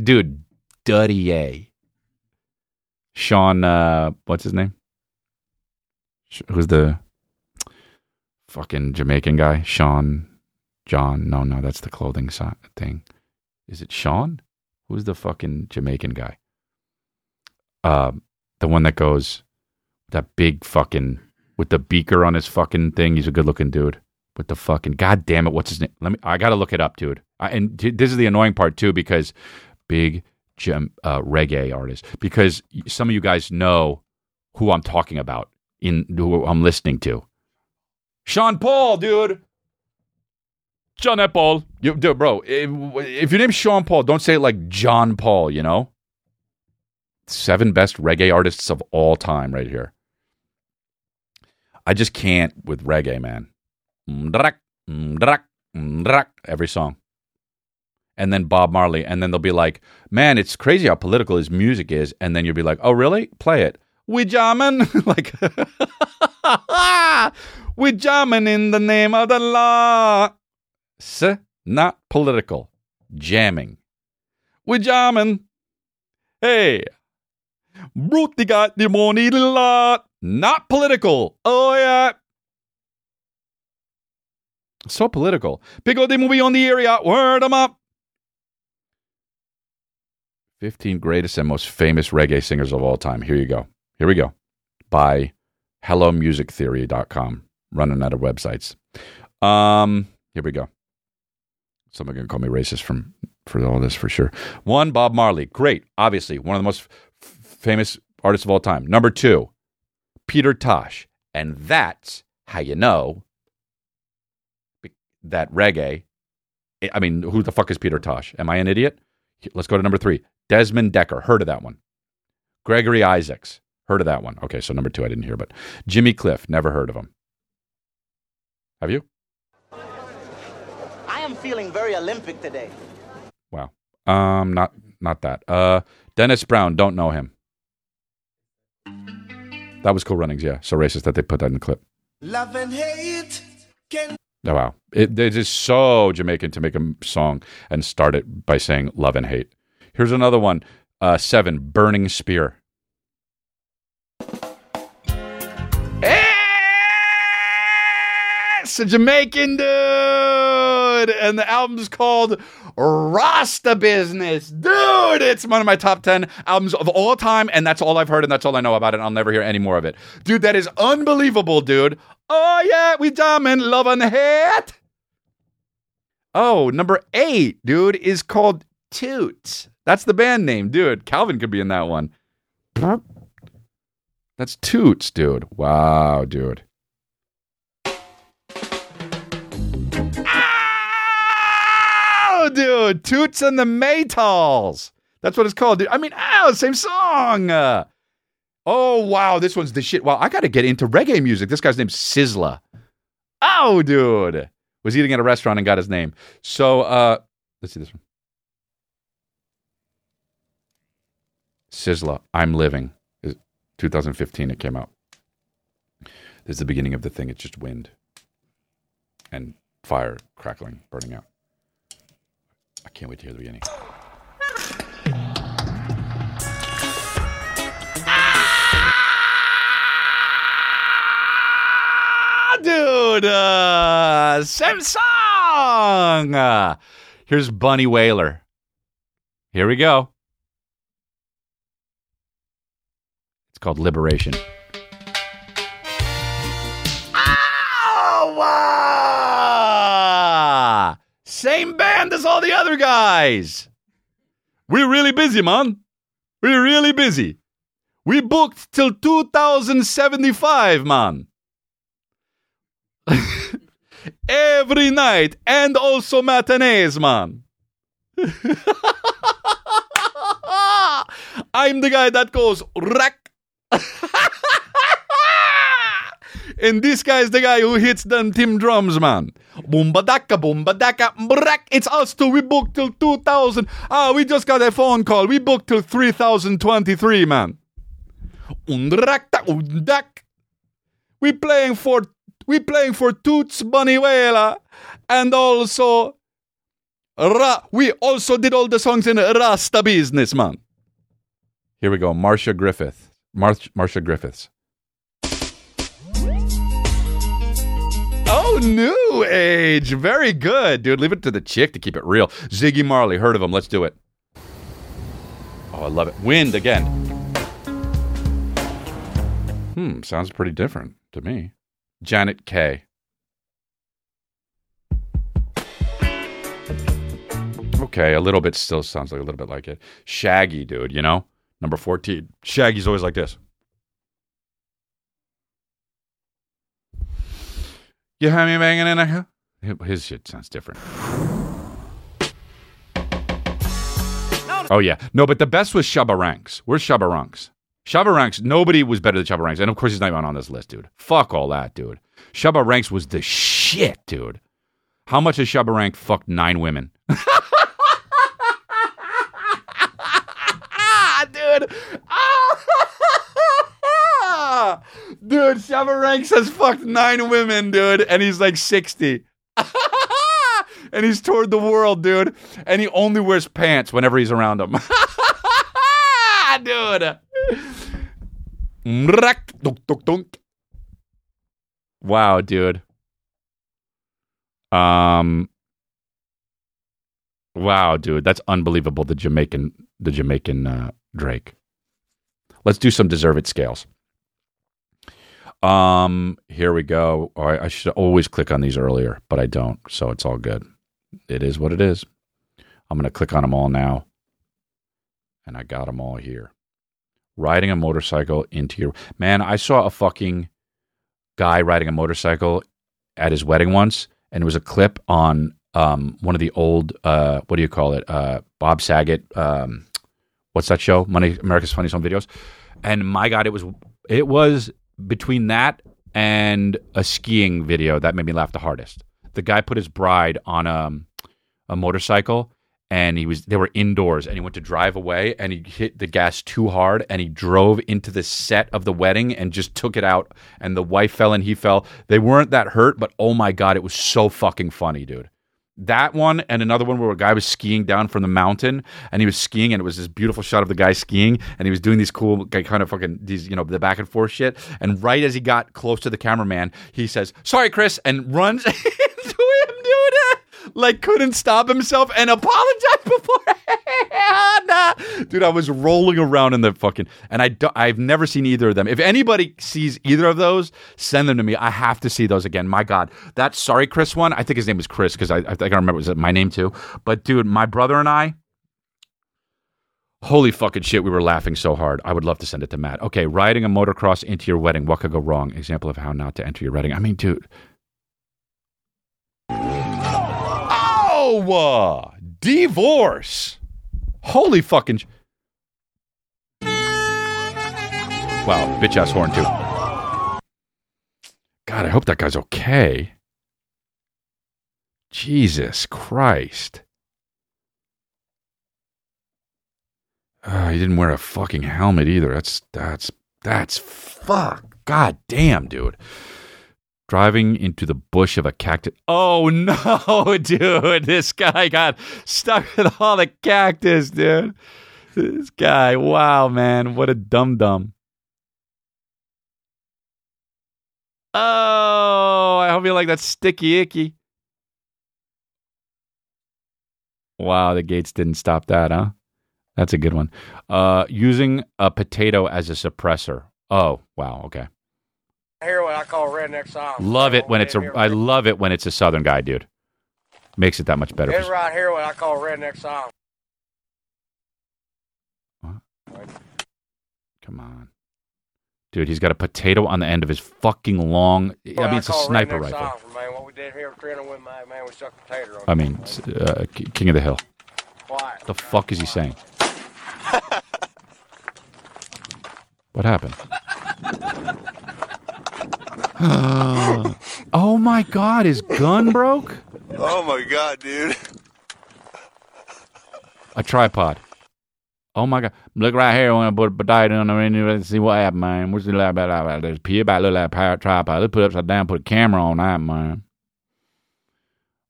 dude, dirty, yeah. Sean, uh, what's his name? Who's the fucking Jamaican guy? Sean, John. No, no, that's the clothing so- thing. Is it Sean? Who's the fucking Jamaican guy? Uh, the one that goes, that big fucking, with the beaker on his fucking thing. He's a good looking dude. With the fucking, god damn it, what's his name? Let me, I gotta look it up, dude. I, and t- this is the annoying part too, because big gem, uh, reggae artist. Because some of you guys know who I'm talking about, in who I'm listening to. Sean Paul, dude. Sean Paul. You, dude, bro, if, if your name's Sean Paul, don't say it like John Paul, you know? Seven best reggae artists of all time right here. I just can't with reggae, man. Every song. And then Bob Marley. And then they'll be like, man, it's crazy how political his music is. And then you'll be like, oh, really? Play it. We jamming. Like, we jamming in the name of the law. S, not political. Jamming. We jamming. Hey. Brute got the money lot. Not political. Oh, yeah. So political. Big old movie on the area. Word them up. fifteen greatest and most famous reggae singers of all time. Here you go. Here we go. By hello music theory dot com. Running out of websites. Um, here we go. Someone going to call me racist from for all this for sure. One, Bob Marley. Great. Obviously, one of the most f- famous artists of all time. Number two, Peter Tosh. And that's how you know that reggae. I mean, who the fuck is Peter Tosh? Am I an idiot? Let's go to number three. Desmond Dekker. Heard of that one. Gregory Isaacs. Heard of that one. Okay, so number two I didn't hear, but Jimmy Cliff. Never heard of him. Have you? I am feeling very Olympic today. Wow. Um, not not that. Uh, Dennis Brown. Don't know him. That was Cool Runnings, yeah. So racist that they put that in the clip. Love and hate can... Oh, wow. It, it is so Jamaican to make a song and start it by saying love and hate. Here's another one. Uh, seven, Burning Spear. It's a Jamaican dude. And the album's called Rasta Business. Dude, it's one of my top ten albums of all time. And that's all I've heard. And that's all I know about it. And I'll never hear any more of it. Dude, that is unbelievable, dude. Oh, yeah, we dumb and love on the hat. Oh, number eight, dude, is called Toots. That's the band name, dude. Calvin could be in that one. That's Toots, dude. Wow, dude. Oh, dude, Toots and the Maytals. That's what it's called, dude. I mean, ow, same song. Uh, oh, wow, this one's the shit. Wow, I got to get into reggae music. This guy's name's Sizzla. Oh, dude. Was eating at a restaurant and got his name. So, uh, let's see this one. Sizzla, I'm Living. twenty fifteen, it came out. This is the beginning of the thing. It's just wind and fire crackling, burning out. I can't wait to hear the beginning. Ah, dude, uh, same song. Uh, here's Bunny Wailer. Here we go. It's called Liberation. Ah, same band as all the other guys. We're really busy, man. We're really busy. We booked till two thousand seventy-five, man. Every night and also matinees, man. I'm the guy that goes rack. And this guy's the guy who hits them team drums, man. Boomba daka, boomba daka, brack. It's us two. We booked till two thousand. Ah, we just got a phone call. We booked till three thousand twenty-three, man. We playing for we playing for Toots Boniwela, and also Ra, we also did all the songs in Rasta Business, man. Here we go, Marcia Griffith, Mar- Marcia Griffiths. Oh, new age, very good, dude. Leave it to the chick to keep it real. Ziggy Marley, heard of him? Let's do it. Oh, I love it. Wind again. Hmm, sounds pretty different to me. Janet Kay. Okay, a little bit still sounds like a little bit like it. Shaggy, dude, you know? Number fourteen. Shaggy's always like this. You have me banging in a... His shit sounds different. Oh, yeah. No, but the best was Shabba Ranks. Where's Shabba Ranks? Shabba Ranks, nobody was better than Shabba Ranks. And of course, he's not even on this list, dude. Fuck all that, dude. Shabba Ranks was the shit, dude. How much has Shabba Ranks fucked nine women? Dude. Dude, Shabba Ranks has fucked nine women, dude. And he's like sixty. And he's toured the world, dude. And he only wears pants whenever he's around them. Dude. Wow, dude. Um Wow, dude. That's unbelievable. The Jamaican the Jamaican uh, Drake. Let's do some deserved scales. Um here we go. All right, I should always click on these earlier, but I don't, so it's all good. It is what it is. I'm gonna click on them all now. And I got them all here. Riding a motorcycle into your... Man, I saw a fucking guy riding a motorcycle at his wedding once, and it was a clip on um, one of the old, uh, what do you call it, uh, Bob Saget, um, what's that show? Money, America's Funniest Home Videos. And my God, it was it was between that and a skiing video that made me laugh the hardest. The guy put his bride on a, a motorcycle, and he was they were indoors, and he went to drive away, and he hit the gas too hard, and he drove into the set of the wedding and just took it out, and the wife fell and he fell. They weren't that hurt, but oh my God, it was so fucking funny, dude. That one, and another one where a guy was skiing down from the mountain, and he was skiing, and it was this beautiful shot of the guy skiing, and he was doing these cool kind of fucking, these, you know, the back and forth shit, and right as he got close to the cameraman, he says, "Sorry, Chris," and runs into him, dude. Like, couldn't stop himself and apologized beforehand. Dude, I was rolling around in the fucking... And I do, I've never seen either of them. If anybody sees either of those, send them to me. I have to see those again. My God. That Sorry Chris one, I think his name was Chris, because I, I think I remember it was my name too. But dude, my brother and I... Holy fucking shit, we were laughing so hard. I would love to send it to Matt. Okay, riding a motocross into your wedding. What could go wrong? Example of how not to enter your wedding. I mean, dude... Uh, divorce. Holy fucking sh- wow, bitch ass horn too. God, I hope that guy's okay. Jesus Christ. Uh, he didn't wear a fucking helmet either. That's that's that's fuck. God damn, dude. Driving into the bush of a cactus. Oh, no, dude. This guy got stuck with all the cactus, dude. This guy. Wow, man. What a dum-dum. Oh, I hope you like that sticky icky. Wow, the gates didn't stop that, huh? That's a good one. Uh, using a potato as a suppressor. Oh, wow. Okay. I hear what I call redneck song. Love it when it's a. I love it when it's a southern guy, dude. Makes it that much better. It's right here what I call redneck song. What? Come on, dude. He's got a potato on the end of his fucking long. I mean, it's a sniper rifle. What we did here, with my man, we stuck potato on. I mean, it's, uh, King of the Hill. What the fuck is he saying? What happened? Oh my God, his gun broke? Oh my God, dude. A tripod. Oh my God. Look right here. I want to put a potato on there and see what happened, man. What's the lab? There's a pee about look like a tripod. Let's put it upside down, put a camera on that, man.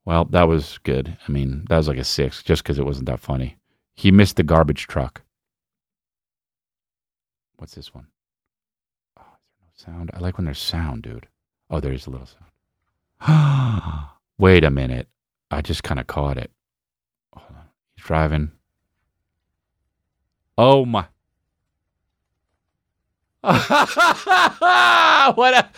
Well, that was good. I mean, that was like a six just because it wasn't that funny. He missed the garbage truck. What's this one? Oh, there's no sound. I like when there's sound, dude. Oh, there is a little sound. Wait a minute. I just kind of caught it. Hold on. He's driving. Oh, my. What a,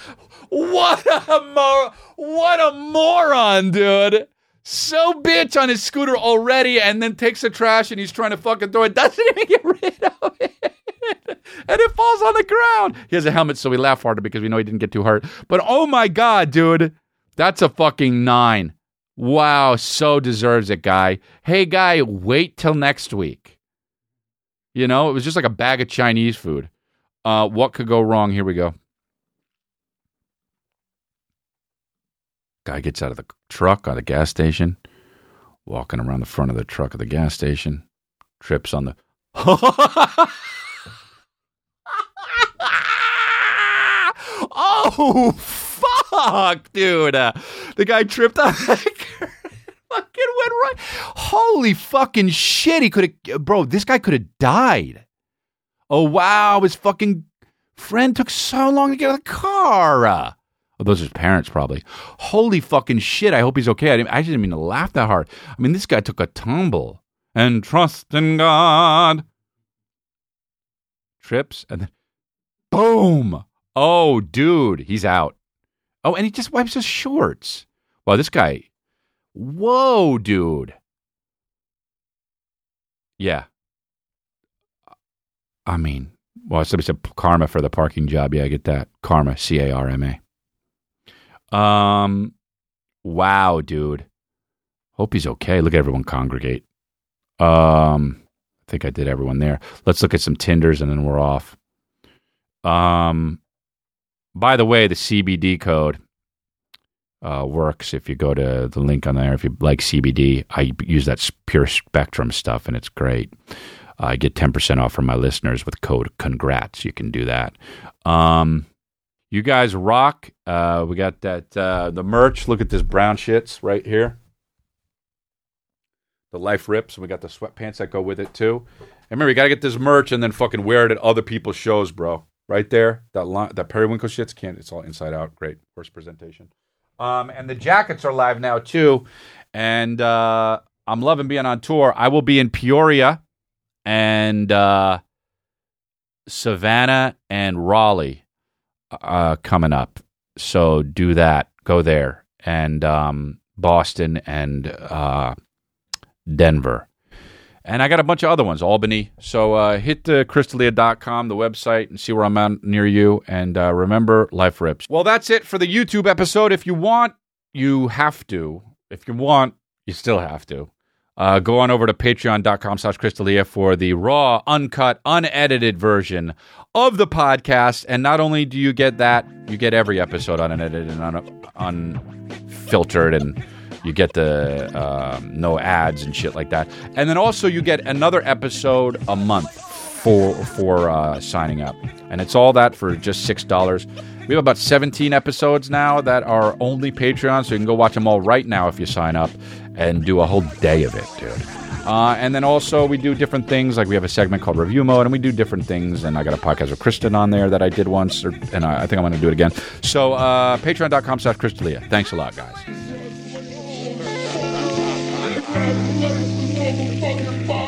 what a, mor- what a moron, dude. So bitch on his scooter already and then takes the trash and he's trying to fucking throw it. Doesn't even get rid of it. And it falls on the ground. He has a helmet, so we laugh harder because we know he didn't get too hurt. But oh, my God, dude. That's a fucking nine. Wow, so deserves it, guy. Hey, guy, wait till next week. You know, it was just like a bag of Chinese food. Uh, what could go wrong? Here we go. Guy gets out of the truck at the gas station, walking around the front of the truck at the gas station, trips on the... Oh, fuck, dude. Uh, the guy tripped on that girl. Fucking went right. Holy fucking shit. He could have, bro, this guy could have died. Oh, wow. His fucking friend took so long to get out of the car. Uh, oh, those are his parents, probably. Holy fucking shit. I hope he's okay. I, didn't, I didn't mean to laugh that hard. I mean, this guy took a tumble. And trust in God. Trips and then boom. Oh, dude, he's out. Oh, and he just wipes his shorts. Wow, this guy. Whoa, dude. Yeah. I mean, well, somebody said karma for the parking job. Yeah, I get that. Karma, C A R M A. Um, wow, dude. Hope he's okay. Look at everyone congregate. Um, I think I did everyone there. Let's look at some Tinders and then we're off. Um, by the way, the C B D code uh, works if you go to the link on there. If you like C B D, I use that pure spectrum stuff, and it's great. Uh, I get ten percent off from my listeners with code CONGRATS. You can do that. Um, you guys rock. Uh, we got that uh, the merch. Look at this brown shits right here. The Life Rips. We got the sweatpants that go with it, too. And remember, you got to get this merch and then fucking wear it at other people's shows, bro. Right there, that line, that periwinkle shit's can't. It's all inside out. Great, first presentation. Um, and the jackets are live now too. And uh, I'm loving being on tour. I will be in Peoria, and uh, Savannah, and Raleigh uh, coming up. So do that. Go there, and um, Boston, and uh, Denver. And I got a bunch of other ones, Albany. So uh, hit the Crystalia dot com, the website, and see where I'm at near you. And uh, remember, Life Rips. Well, that's it for the YouTube episode. If you want, you have to. If you want, you still have to. Uh, go on over to patreon dot com slash Crystalia for the raw, uncut, unedited version of the podcast. And not only do you get that, you get every episode unedited and un- unfiltered and... You get the uh, no ads and shit like that. And then also you get another episode a month for for uh, signing up. And it's all that for just six dollars. We have about seventeen episodes now that are only Patreon, so you can go watch them all right now if you sign up and do a whole day of it, dude. Uh, and then also we do different things. Like we have a segment called Review Mode, and we do different things. And I got a podcast with Kristen on there that I did once, or, and I, I think I'm going to do it again. So uh, patreon dot com slash Crystalia. Thanks a lot, guys. Fuck, fuck, fuck.